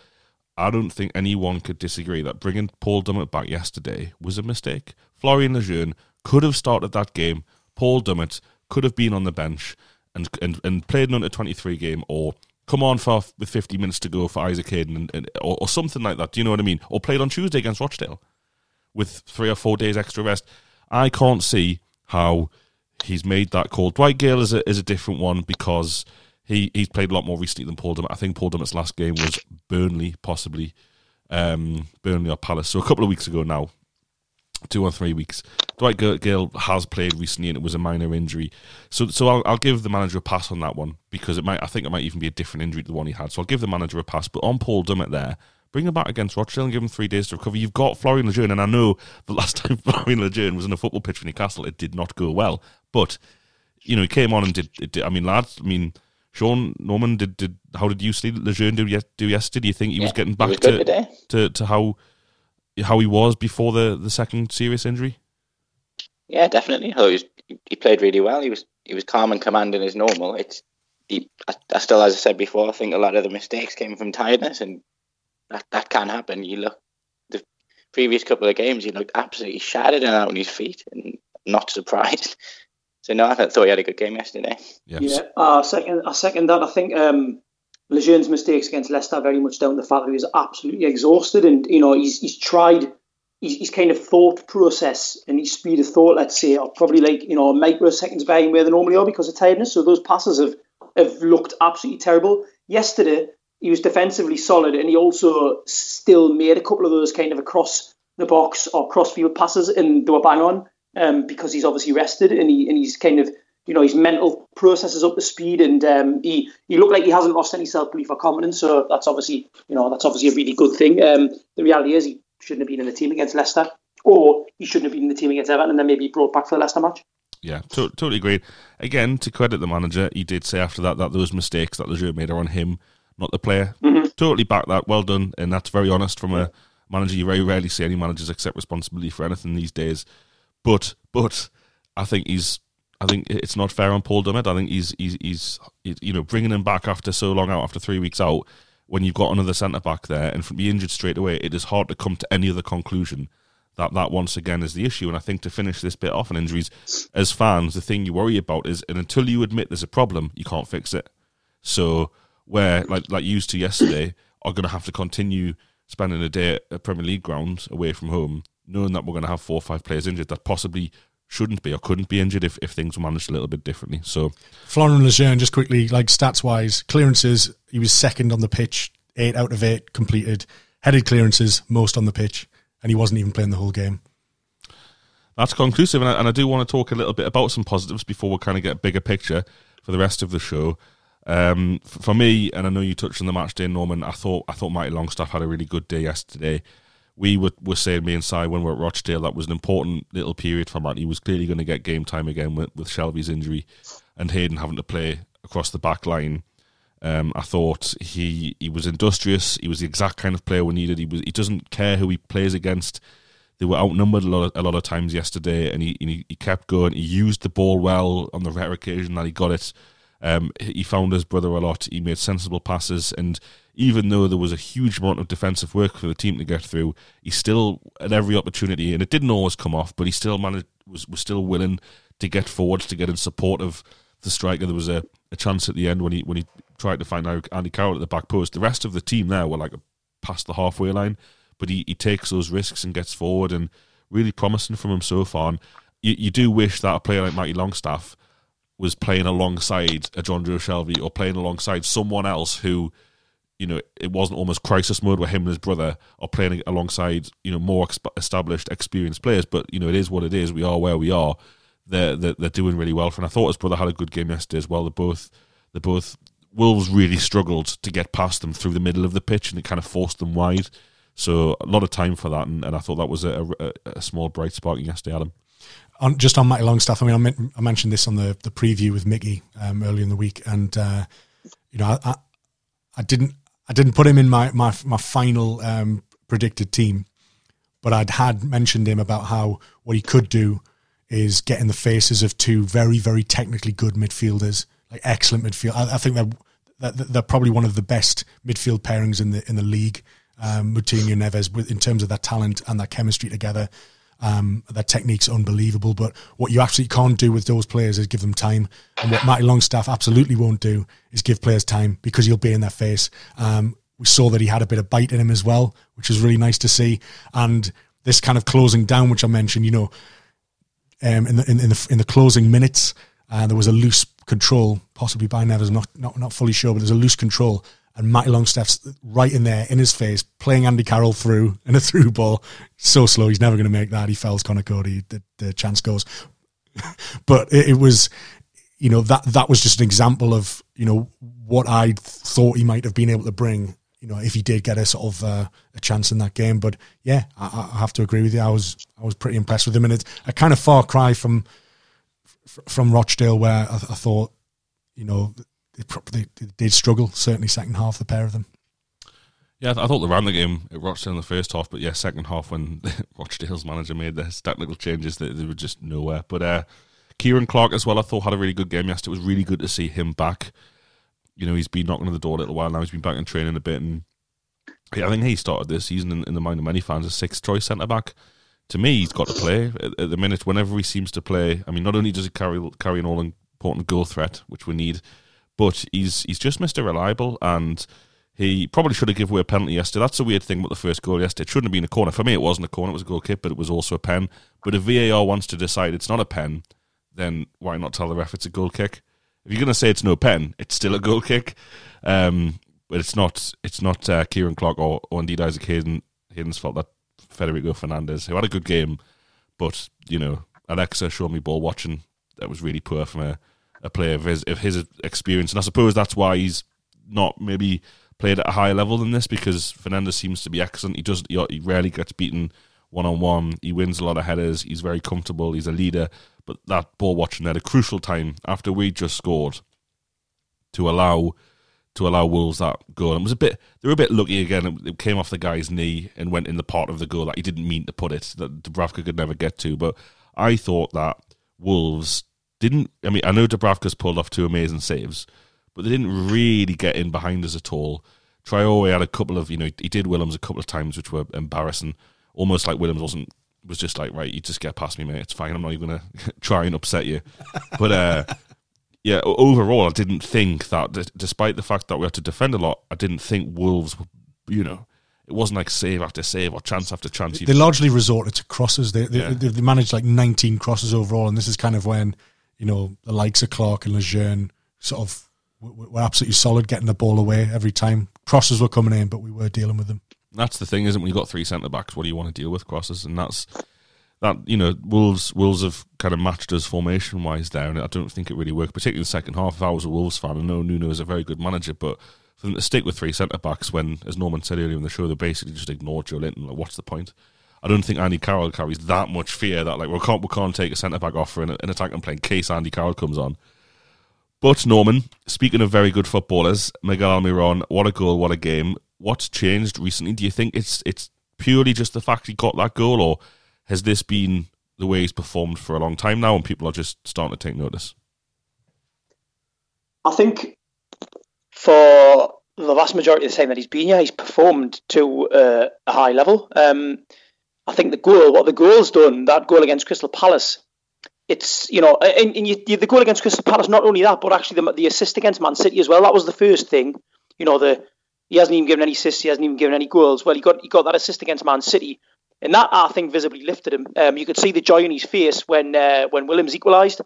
I don't think anyone could disagree that bringing Paul Dummett back yesterday was a mistake. Florian Lejeune could have started that game, Paul Dummett could have been on the bench and played an under-23 game, or come on with 50 minutes to go for Isaac Hayden or something like that. Do you know what I mean? Or played on Tuesday against Rochdale with 3 or 4 days extra rest. I can't see how he's made that call. Dwight Gayle is a different one because he's played a lot more recently than Paul Dummett. I think Paul Dummett's last game was Burnley, possibly. Burnley or Palace. So a couple of weeks ago now, 2 or 3 weeks. Dwight Gayle has played recently and it was a minor injury. So I'll give the manager a pass on that one because I think it might even be a different injury to the one he had. So I'll give the manager a pass. But on Paul Dummett there, bring him back against Rochdale and give him 3 days to recover. You've got Florian Lejeune, and I know the last time Florian Lejeune was on a football pitch for Newcastle, it did not go well. But, you know, he came on and Sean Norman, how did you see Lejeune do yesterday? Do you think he was getting back to how he was before the second serious injury? Yeah, definitely. He played really well. He was calm and commanding as normal. As I said before, I think a lot of the mistakes came from tiredness, and that can happen. You look the previous couple of games, he looked absolutely shattered and out on his feet, and not surprised. So no, I thought he had a good game yesterday. Yes. Yeah, I second that. I think Lejeune's mistakes against Leicester are very much down to the fact that he was absolutely exhausted, and you know he's kind of thought process and his speed of thought, let's say, are probably like microseconds behind where they normally are because of tiredness. So those passes have looked absolutely terrible yesterday. He was defensively solid, and he also still made a couple of those kind of across the box or crossfield passes, and they were bang on. Because he's obviously rested and he's kind of, his mental process is up to speed, and he looked like he hasn't lost any self-belief or confidence, so that's obviously a really good thing. The reality is he shouldn't have been in the team against Leicester, or he shouldn't have been in the team against Everton and then maybe brought back for the Leicester match. Yeah, totally agreed. Again, to credit the manager, he did say after that those mistakes that Lejeune made are on him, not the player. Mm-hmm. Totally back that, well done, and that's very honest from a manager. You very rarely see any managers accept responsibility for anything these days. But I think it's not fair on Paul Dummett. I think he's bringing him back after so long out, after 3 weeks out, when you've got another centre back there and from being injured straight away, it is hard to come to any other conclusion that once again is the issue. And I think to finish this bit off on injuries, as fans, the thing you worry about is, and until you admit there's a problem, you can't fix it. So where like used to yesterday are going to have to continue spending a day at Premier League grounds away from home, knowing that we're going to have 4 or 5 players injured that possibly shouldn't be or couldn't be injured if things were managed a little bit differently. So Florian Lejeune, just quickly, like stats-wise, clearances, he was second on the pitch, 8 out of 8 completed, headed clearances, most on the pitch, and he wasn't even playing the whole game. That's conclusive, and I do want to talk a little bit about some positives before we kind of get a bigger picture for the rest of the show. For me, and I know you touched on the match day, Norman, I thought Matty Longstaff had a really good day yesterday. We were saying, me and Si, when we were at Rochdale, that was an important little period for Matt. He was clearly going to get game time again with Shelby's injury and Hayden having to play across the back line. I thought he was industrious. He was the exact kind of player we needed. He doesn't care who he plays against. They were outnumbered a lot of times yesterday, and he kept going. He used the ball well on the rare occasion that he got it. He found his brother a lot. He made sensible passes, and even though there was a huge amount of defensive work for the team to get through, he still at every opportunity, and it didn't always come off, but he still was still willing to get forwards, to get in support of the striker. There was a chance at the end when he tried to find Andy Carroll at the back post. The rest of the team there were like past the halfway line, but he takes those risks and gets forward, and really promising from him so far. And you do wish that a player like Matty Longstaff was playing alongside a Jondro Shelvey or playing alongside someone else who, it wasn't almost crisis mode where him and his brother are playing alongside, more established, experienced players. But, it is what it is. We are where we are. They're doing really well. And I thought his brother had a good game yesterday as well. They both Wolves really struggled to get past them through the middle of the pitch, and it kind of forced them wide. So a lot of time for that. And I thought that was a small bright spark yesterday, Adam. On Matty Longstaff, I mentioned this on the preview with Mickey earlier in the week, and I didn't put him in my final predicted team, but I'd had mentioned him about how what he could do is get in the faces of two very, very technically good midfielders, like excellent midfield. I think they're probably one of the best midfield pairings in the league, Moutinho and Neves, in terms of their talent and their chemistry together. Their technique's unbelievable, but what you absolutely can't do with those players is give them time. And what Matty Longstaff absolutely won't do is give players time, because he'll be in their face. We saw that he had a bit of bite in him as well, which was really nice to see. And this kind of closing down, which I mentioned, you know, in the closing minutes, there was a loose control, possibly by Nevers, not fully sure, but there's a loose control. And Matty Longstaff's right in there, in his face, playing Andy Carroll through in a through ball. So slow, he's never going to make that. He fouls Connor Cody, the chance goes. But it was, you know, that was just an example of, you know, what I thought he might have been able to bring, you know, if he did get a sort of a chance in that game. But yeah, I have to agree with you. I was pretty impressed with him, and it's a kind of far cry from Rochdale, where I thought, you know, They did struggle, certainly second half, the pair of them. Yeah, I thought they ran the game at Rochdale in the first half, but yeah, second half when Rochdale's manager made their technical changes, they were just nowhere. But Kieran Clark as well, I thought, had a really good game yesterday. It was really good to see him back. You know, he's been knocking on the door a little while now. He's been back in training a bit, and I think he started this season in the mind of many fans as sixth-choice centre-back. To me, he's got to play. At the minute, whenever he seems to play, I mean, not only does he carry an all-important goal threat, which we need, but he's just Mr. Reliable, and he probably should have given away a penalty yesterday. That's a weird thing about the first goal yesterday. It shouldn't have been a corner. For me, it wasn't a corner. It was a goal kick, but it was also a pen. But if VAR wants to decide it's not a pen, then why not tell the ref it's a goal kick? If you're going to say it's no pen, it's still a goal kick. But it's not Kieran Clark or indeed Isaac Hayden's fault. That Federico Fernandez, who had a good game, but, you know, Alexa showed me ball watching. That was really poor from a player of his experience, and I suppose that's why he's not maybe played at a higher level than this, because Fernandez seems to be excellent. He rarely gets beaten one-on-one. He wins a lot of headers. He's very comfortable. He's a leader. But that ball watching at a crucial time after we just scored to allow Wolves that goal, and they were a bit lucky again. It came off the guy's knee and went in the part of the goal that he didn't mean to put it, that Dubravka could never get to. But I thought that Wolves I know Dubravka's pulled off two amazing saves, but they didn't really get in behind us at all. Traoré had a couple of, you know, he did Willems a couple of times, which were embarrassing. Almost like Willems was just like, right, you just get past me, mate. It's fine. I'm not even going to try and upset you. But yeah, overall, I didn't think that, despite the fact that we had to defend a lot, I didn't think Wolves were, you know, it wasn't like save after save or chance after chance. They largely resorted to crosses. They managed like 19 crosses overall, and this is kind of when, you know, the likes of Clark and Lejeune sort of were absolutely solid, getting the ball away every time. Crosses were coming in, but we were dealing with them. That's the thing, isn't it? When you've got three centre-backs, what do you want to deal with? Crosses. And that's that, you know, Wolves have kind of matched us formation-wise there, and I don't think it really worked, particularly in the second half. If I was a Wolves fan, I know Nuno is a very good manager, but for them to stick with three centre-backs when, as Norman said earlier in the show, they basically just ignored Joelinton, like, what's the point? I don't think Andy Carroll carries that much fear that, like, we can't take a centre-back off for an attacking play in case Andy Carroll comes on. But, Norman, speaking of very good footballers, Miguel Almiron, what a goal, what a game. What's changed recently? Do you think it's purely just the fact he got that goal, or has this been the way he's performed for a long time now and people are just starting to take notice? I think for the vast majority of the time that he's been here, he's performed to a high level. I think the goal's done, that goal against Crystal Palace, it's, you know, and the goal against Crystal Palace, not only that, but actually the assist against Man City as well, that was the first thing. You know, he hasn't even given any assists, he hasn't even given any goals. Well, he got that assist against Man City, and that, I think, visibly lifted him. You could see the joy in his face when Williams equalised,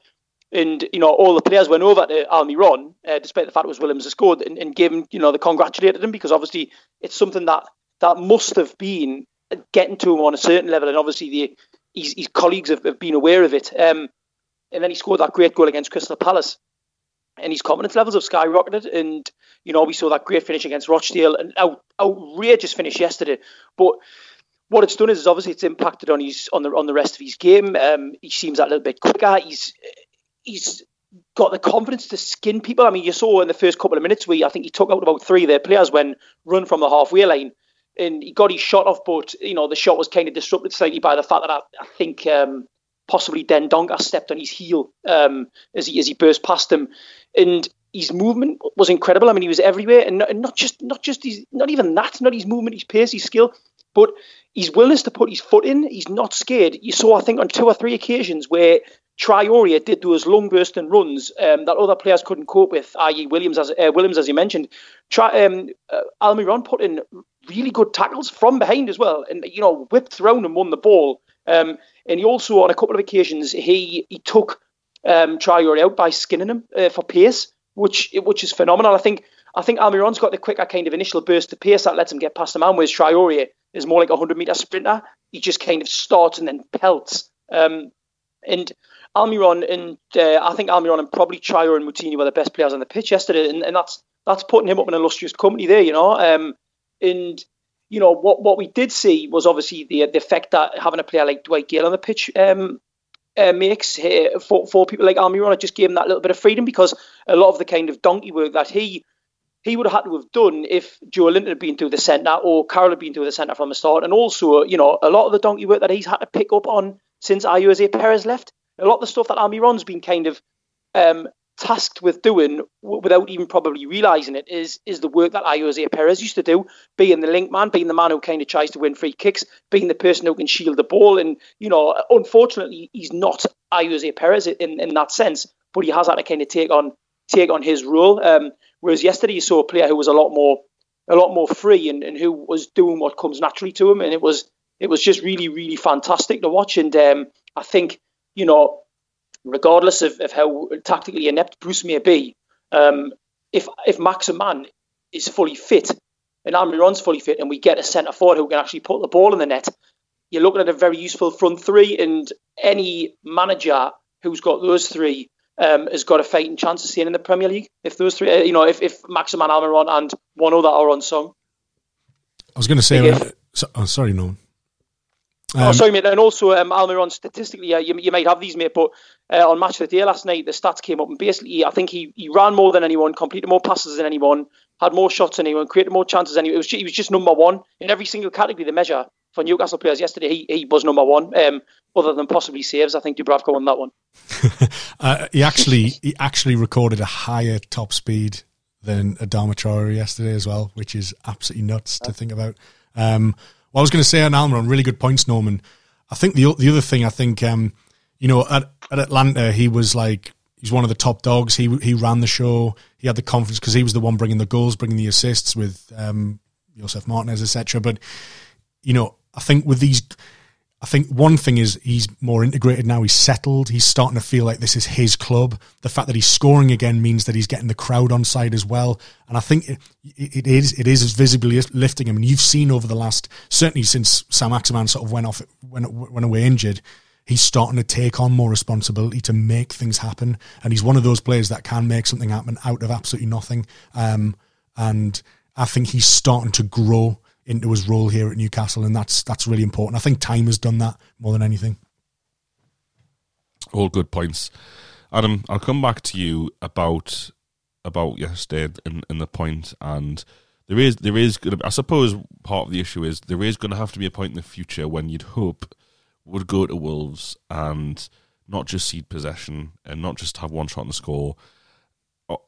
and, you know, all the players went over to Almiron, despite the fact it was Williams who scored, and gave him, you know, they congratulated him, because obviously it's something that must have been getting to him on a certain level, and obviously his colleagues have been aware of it. And then he scored that great goal against Crystal Palace, and his confidence levels have skyrocketed. And, you know, we saw that great finish against Rochdale, an outrageous finish yesterday. But what it's done is obviously it's impacted on the rest of his game. He seems that little bit quicker. He's got the confidence to skin people. I mean, you saw in the first couple of minutes where I think he took out about three of their players when run from the halfway line. And he got his shot off, but, you know, the shot was kind of disrupted slightly by the fact that I think possibly Dendonka stepped on his heel as he burst past him, and his movement was incredible. I mean, he was everywhere, and not even his movement, his pace, his skill, but He's willing to put his foot in. He's not scared. You saw, I think, on two or three occasions where Traoré did those long bursting runs that other players couldn't cope with, i.e. Williams, as you mentioned. Almiron put in really good tackles from behind as well, and whipped round and won the ball. And he also, on a couple of occasions, he took Traoré out by skinning him for pace, which is phenomenal. I think Almiron's got the quicker kind of initial burst of pace that lets him get past the man, whereas Traoré is more like a 100-metre sprinter. He just kind of starts and then pelts. And Almiron and I think Almiron and probably Traoré and Moutinho were the best players on the pitch yesterday, and that's putting him up in illustrious company there, and what we did see was obviously the effect that having a player like Dwight Gayle on the pitch makes for people like Almiron. It just gave him that little bit of freedom, because a lot of the kind of donkey work that he would have had to have done if Joelinton had been through the centre or Carroll had been through the centre from the start, and also a lot of the donkey work that he's had to pick up on since Ayose Perez left. A lot of the stuff that Almiron's been kind of tasked with doing without even probably realising it is the work that Ayose Perez used to do, being the link man, being the man who kind of tries to win free kicks, being the person who can shield the ball. And, unfortunately, he's not Ayose Perez in that sense, but he has had to kind of take on his role. Whereas yesterday you saw a player who was a lot more free and who was doing what comes naturally to him. And it was just really, really fantastic to watch. And I think, regardless of how tactically inept Bruce may be, if Maximan is fully fit and Almiron's fully fit and we get a centre-forward who can actually put the ball in the net, you're looking at a very useful front three, and any manager who's got those three has got a fighting chance of staying in the Premier League. If those three, if Maximan, Almiron and one other are on song. I was going to say... sorry, Norman. Sorry, mate. And also, Almiron, statistically, you might have these, mate, but on Match of the Day last night, the stats came up, and basically, I think he ran more than anyone, completed more passes than anyone, had more shots than anyone, created more chances than anyone. He was just number one in every single category they measure for Newcastle players yesterday. He was number one, other than possibly saves. I think Dubravka won that one. He actually recorded a higher top speed than Adama Traoré yesterday as well, which is absolutely nuts to think about. Well, I was going to say on Almiron, really good points, Norman. I think the other thing, at Atlanta, he's one of the top dogs. He ran the show. He had the confidence because he was the one bringing the goals, bringing the assists with Josef Martinez, etc. But I think one thing is he's more integrated now. He's settled. He's starting to feel like this is his club. The fact that he's scoring again means that he's getting the crowd on side as well. And I think it is as visibly lifting him. And you've seen over the last, certainly since Sam Maximan sort of went away injured, he's starting to take on more responsibility to make things happen. And he's one of those players that can make something happen out of absolutely nothing. And I think he's starting to grow into his role here at Newcastle, and that's really important. I think time has done that more than anything. All good points. Adam, I'll come back to you about yesterday and the point, and there is going to be, I suppose part of the issue is there is going to have to be a point in the future when you'd hope would go to Wolves and not just cede possession and not just have one shot on the score.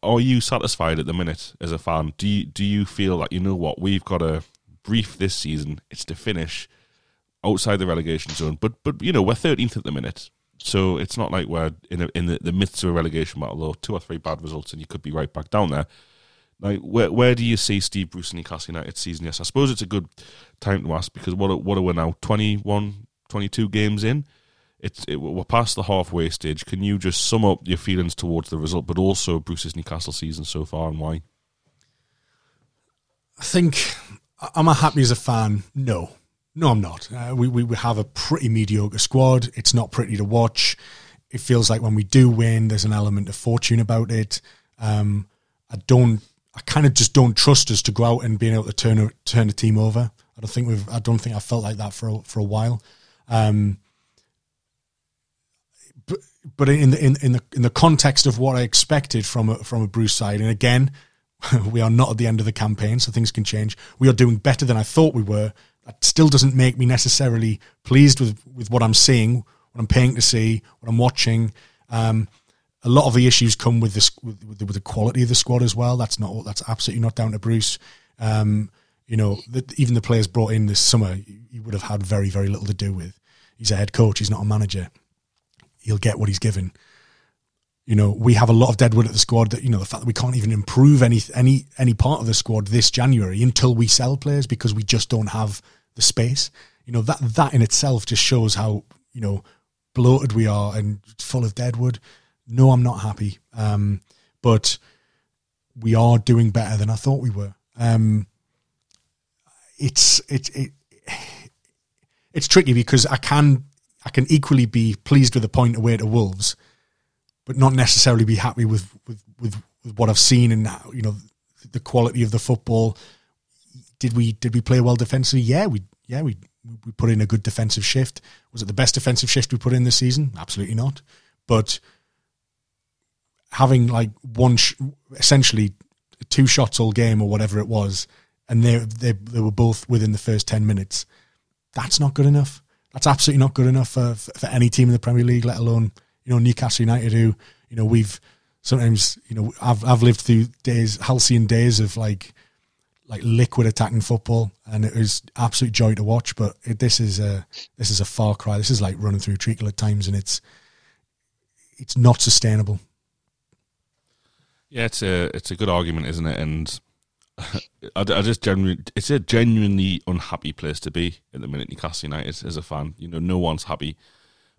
Are you satisfied at the minute as a fan? Do you feel that, we've got a brief this season, it's to finish outside the relegation zone, but we're 13th at the minute, so it's not like we're in the midst of a relegation battle or two or three bad results and you could be right back down there. Like, where do you see Steve Bruce and Newcastle United season? Yes, I suppose it's a good time to ask, because what are we now, 21, 22 games in? We're past the halfway stage. Can you just sum up your feelings towards the result, but also Bruce's Newcastle season so far and why? I think... am I happy as a fan? No, I'm not. We have a pretty mediocre squad. It's not pretty to watch. It feels like when we do win, there's an element of fortune about it. I kind of just don't trust us to go out and being able to turn the team over. I don't think I felt like that for a while. But in the context of what I expected from a Bruce side, and again, we are not at the end of the campaign, so things can change. We are doing better than I thought we were. That still doesn't make me necessarily pleased with what I'm seeing, what I'm paying to see, what I'm watching. A lot of the issues come with the quality of the squad as well. That's absolutely not down to Bruce. You know, even the players brought in this summer, he would have had very, very little to do with. He's a head coach. He's not a manager. He'll get what he's given. You know, we have a lot of deadwood at the squad that, you know, the fact that we can't even improve any part of the squad this January until we sell players because we just don't have the space. You know, that in itself just shows how, you know, bloated we are and full of deadwood. No, I'm not happy. But we are doing better than I thought we were. It's tricky because I can equally be pleased with a point away to Wolves, but not necessarily be happy with what I've seen and, you know, the quality of the football. Did we play well defensively? Yeah, we put in a good defensive shift. Was it the best defensive shift we put in this season? Absolutely not. But having like essentially two shots all game or whatever it was, and they were both within the first 10 minutes. That's not good enough. That's absolutely not good enough for any team in the Premier League, let alone, you know, Newcastle United, who, you know, we've sometimes, you know, I've lived through days, halcyon days of like liquid attacking football, and it was absolute joy to watch. But this is a far cry. This is like running through treacle at times, and it's not sustainable. Yeah, it's a good argument, isn't it? And I just it's a genuinely unhappy place to be at the minute, Newcastle United, as a fan. You know, no one's happy.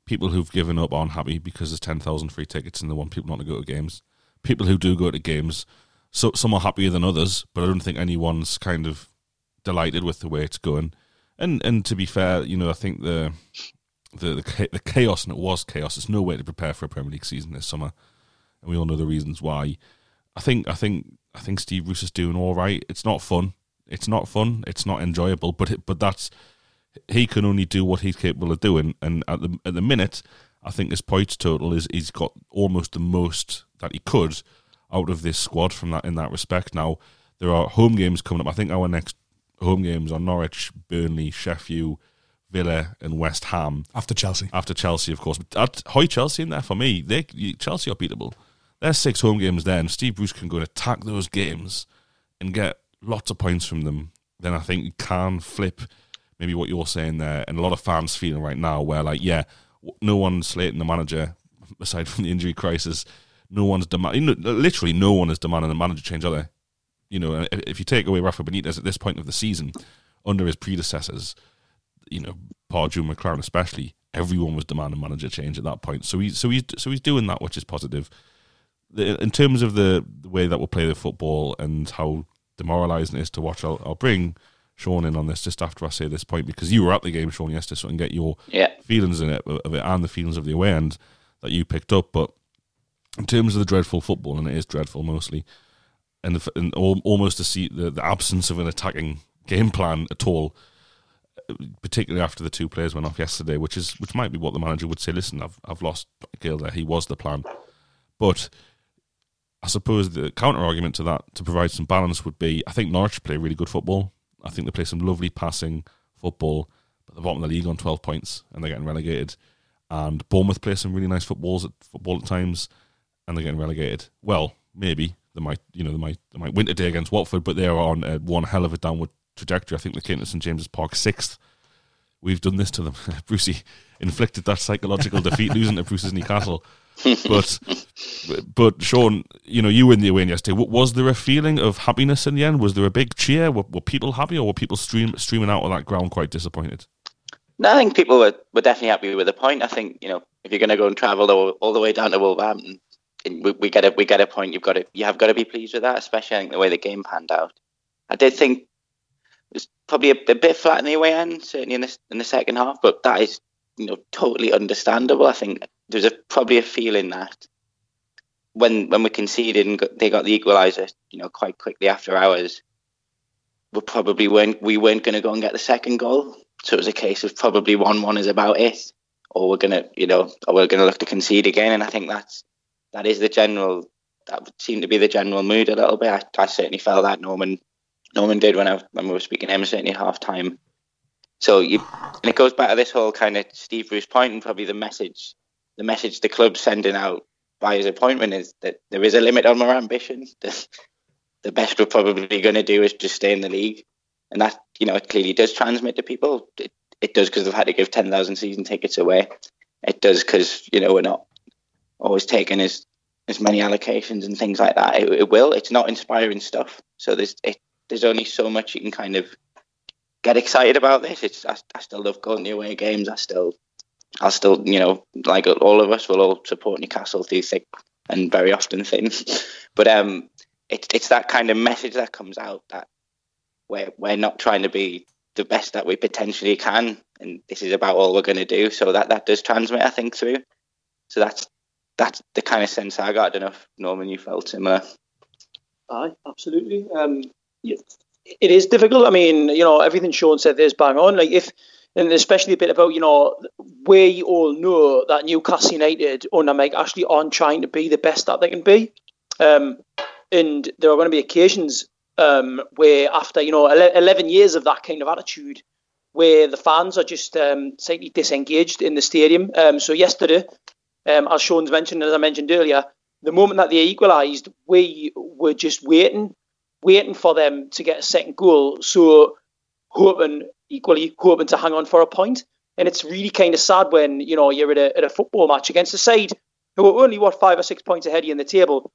People who've given up aren't happy because there's 10,000 free tickets and they want people not to go to games. People who do go to games, so some are happier than others, but I don't think anyone's kind of delighted with the way it's going. And to be fair, you know, I think the chaos, and it was chaos. There's no way to prepare for a Premier League season this summer, and we all know the reasons why. I think Steve Bruce is doing all right. It's not fun. It's not enjoyable. But that's, he can only do what he's capable of doing. And at the minute, I think his points total is he's got almost the most that he could out of this squad from that in that respect. Now there are home games coming up. I think our next home games are Norwich, Burnley, Sheffield, Villa, and West Ham after Chelsea. After Chelsea, of course. But Hoy Chelsea in there for me. Chelsea are beatable. There's 6 home games then. Steve Bruce can go and attack those games and get lots of points from them. Then I think you can flip maybe what you're saying there, and a lot of fans feeling right now where, like, yeah, no one's slating the manager aside from the injury crisis. No one's demanding, you know, literally no one is demanding a manager change, are they? You know, if you take away Rafa Benitez at this point of the season, under his predecessors, you know, Pardew, McLaren especially, everyone was demanding manager change at that point. So he's doing that, which is positive. In terms of the way that we'll play the football and how demoralising it is to watch, I'll bring Sean in on this just after I say this point, because you were at the game, Sean, yesterday, so I can get your feelings of it and the feelings of the away end that you picked up. But in terms of the dreadful football, and it is dreadful mostly, and almost to see the absence of an attacking game plan at all, particularly after the two players went off yesterday, which might be what the manager would say, listen, I've lost Gayle there, he was the plan. But I suppose the counter-argument to that, to provide some balance, would be, I think Norwich play really good football. I think they play some lovely passing football, but they're bottom of the league on 12 points, and they're getting relegated. And Bournemouth play some really nice football at times, and they're getting relegated. Well, maybe they might win today against Watford, but they are on one hell of a downward trajectory. I think they came to St James's Park 6th. We've done this to them. Brucey inflicted that psychological defeat, losing to Bruce's Newcastle. But Sean, you know, you were in the away yesterday. Was there a feeling of happiness in the end? Was there a big cheer? Were people happy, or were people streaming out of that ground quite disappointed? No, I think people were definitely happy with the point. I think, you know, if you're going to go and travel all the way down to Wolverhampton, and we get a point, you have got to be pleased with that, especially I think the way the game panned out. I did think it was probably a bit flat in the away end, certainly in the second half, but that is, you know, totally understandable. I think there's probably a feeling that when we conceded and they got the equaliser, you know, quite quickly after hours, we weren't going to go and get the second goal. So it was a case of probably 1-1 is about it, or we're going to look to concede again. And I think that would seem to be the general mood a little bit. I certainly felt that Norman did when we were speaking to him, certainly at half time. So and it goes back to this whole kind of Steve Bruce point, and probably the message the club's sending out by his appointment is that there is a limit on our ambition. The best we're probably going to do is just stay in the league. And that, you know, it clearly does transmit to people. It does, because they've had to give 10,000 season tickets away. It does because, you know, we're not always taking as many allocations and things like that. It will. It's not inspiring stuff. So there's only so much you can kind of get excited about this. I still love going to away games. I'll still, you know, like all of us, will all support Newcastle through thick and very often thin. But it's that kind of message that comes out, that we're not trying to be the best that we potentially can, and this is about all we're going to do. So that does transmit, I think, through. So that's the kind of sense I got. I don't know if, Norman, you felt similar. Aye, absolutely. It is difficult. I mean, you know, everything Sean said there's bang on. Like, if, and especially a bit about, you know, we all know that Newcastle United under Mike Ashley aren't trying to be the best that they can be. And there are going to be occasions where after, you know, 11 years of that kind of attitude, where the fans are just slightly disengaged in the stadium. So yesterday, as Sean's mentioned, as I mentioned earlier, the moment that they equalised, we were just waiting for them to get a second goal, so hoping to hang on for a point. And it's really kind of sad when, you know, you're at a football match against a side who are only, 5 or 6 points ahead of you in the table,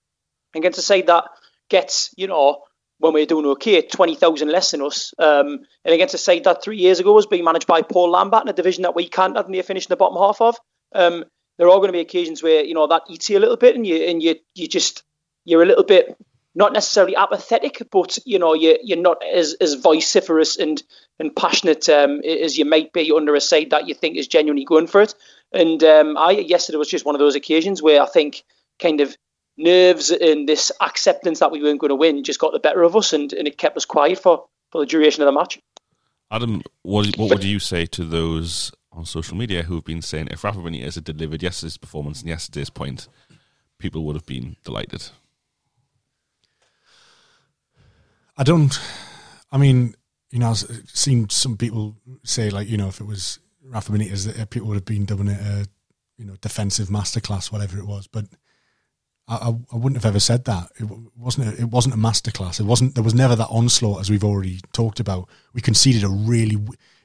against a side that gets, you know, when we're doing okay, 20,000 less than us, and against a side that 3 years ago was being managed by Paul Lambert in a division that we can't have, and they finished in the bottom half of. There are going to be occasions where, you know, that eats you a little bit, and you're a little bit, not necessarily apathetic, but, you know, you're not as vociferous and passionate as you might be under a side that you think is genuinely going for it. And yesterday was just one of those occasions where I think kind of nerves and this acceptance that we weren't going to win just got the better of us, and it kept us quiet for the duration of the match. Adam, what would you say to those on social media who've been saying if Rafa Benitez had delivered yesterday's performance and yesterday's point, people would have been delighted? I've seen some people say, like, you know, if it was Rafa Benitez, that people would have been dubbing it a, you know, defensive masterclass, whatever it was. But I wouldn't have ever said that. It wasn't a masterclass. It wasn't. There was never that onslaught, as we've already talked about. We conceded a really,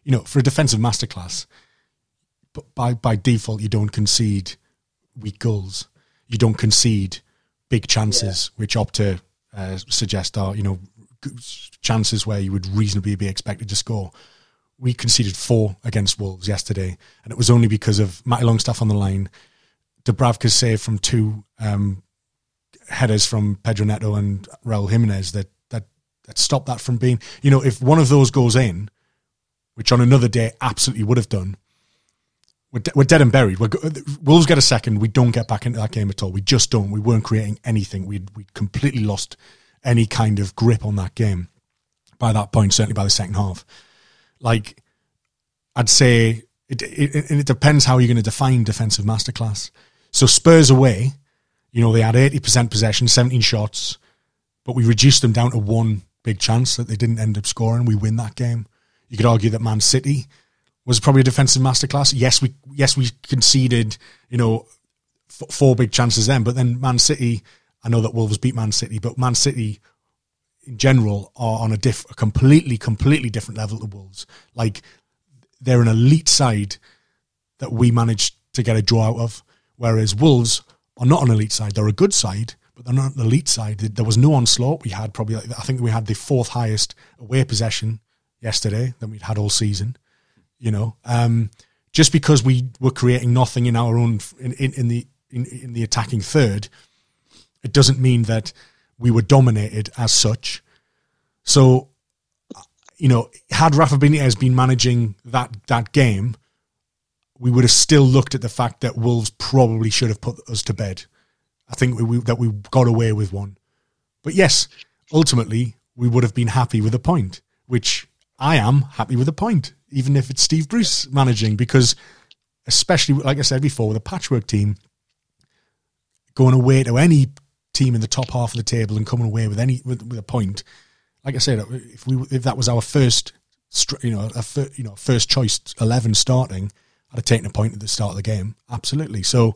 you know, for a defensive masterclass, but by default, you don't concede weak goals. You don't concede big chances, which Opta suggest are, you know, chances where you would reasonably be expected to score. We conceded 4 against Wolves yesterday, and it was only because of Matty Longstaff on the line, Dubravka's save from 2 headers from Pedro Neto and Raul Jimenez that stopped that from being, you know, if one of those goes in, which on another day absolutely would have done, we're dead and buried. Wolves get a second, we don't get back into that game at all. We just don't. We weren't creating anything. We completely lost any kind of grip on that game by that point, certainly by the second half. Like, I'd say, it depends how you're going to define defensive masterclass. So Spurs away, you know, they had 80% possession, 17 shots, but we reduced them down to 1 big chance that they didn't end up scoring. We win that game. You could argue that Man City was probably a defensive masterclass. Yes, we conceded, you know, 4 big chances then, but then Man City... I know that Wolves beat Man City, but Man City in general are on a completely different level to Wolves. Like, they're an elite side that we managed to get a draw out of, whereas Wolves are not an elite side. They're a good side, but they're not an elite side. There was no onslaught. We had probably, I think we had the 4th highest away possession yesterday than we'd had all season, you know, just because we were creating nothing in our own, in the attacking third. It doesn't mean that we were dominated as such. So, you know, had Rafa Benitez been managing that game, we would have still looked at the fact that Wolves probably should have put us to bed. I think we got away with 1. But yes, ultimately, we would have been happy with a point, which I am happy with a point, even if it's Steve Bruce managing, because especially, like I said before, with a patchwork team, going away to any team in the top half of the table and coming away with a point, like I said, if that was our first choice 11 starting, I'd have taken a point at the start of the game, absolutely. So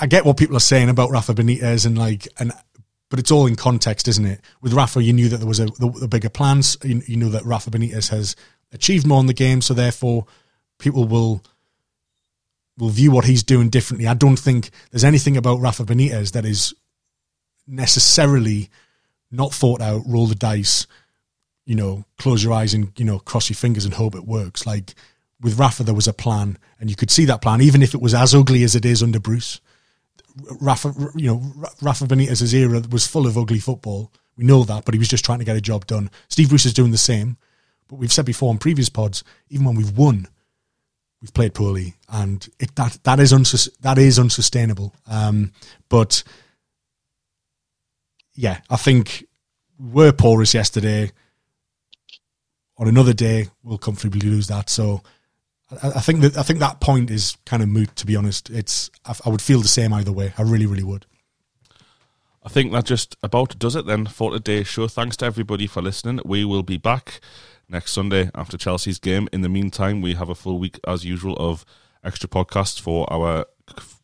I get what people are saying about Rafa Benitez, and like, and But it's all in context, isn't it? With Rafa, you knew that there was the bigger plans. You knew that Rafa Benitez has achieved more in the game, so therefore people will view what he's doing differently. I don't think there's anything about Rafa Benitez that is necessarily not thought out, roll the dice, close your eyes and, cross your fingers and hope it works. Like, with Rafa, there was a plan, and you could see that plan, even if it was as ugly as it is under Bruce. Rafa Benitez's era was full of ugly football. We know that, but he was just trying to get a job done. Steve Bruce is doing the same, but we've said before in previous pods, even when we've won, we've played poorly, and that is unsustainable. But yeah, I think we were porous yesterday. On another day, we'll comfortably lose that. So I think that point is kind of moot, to be honest. I would feel the same either way. I really, really would. I think that just about does it then for today's show. Thanks to everybody for listening. We will be back next Sunday after Chelsea's game. In the meantime, we have a full week, as usual, of extra podcasts for our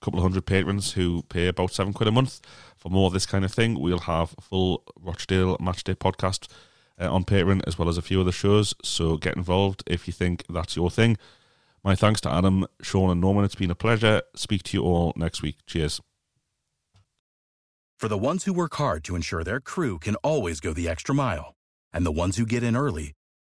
couple of hundred patrons who pay about £7 a month for more of this kind of thing. We'll have a full Rochdale Matchday podcast on Patreon, as well as a few other shows. So get involved if you think that's your thing. My thanks to Adam, Sean and Norman. It's been a pleasure. Speak to you all next week. Cheers. For the ones who work hard to ensure their crew can always go the extra mile, and the ones who get in early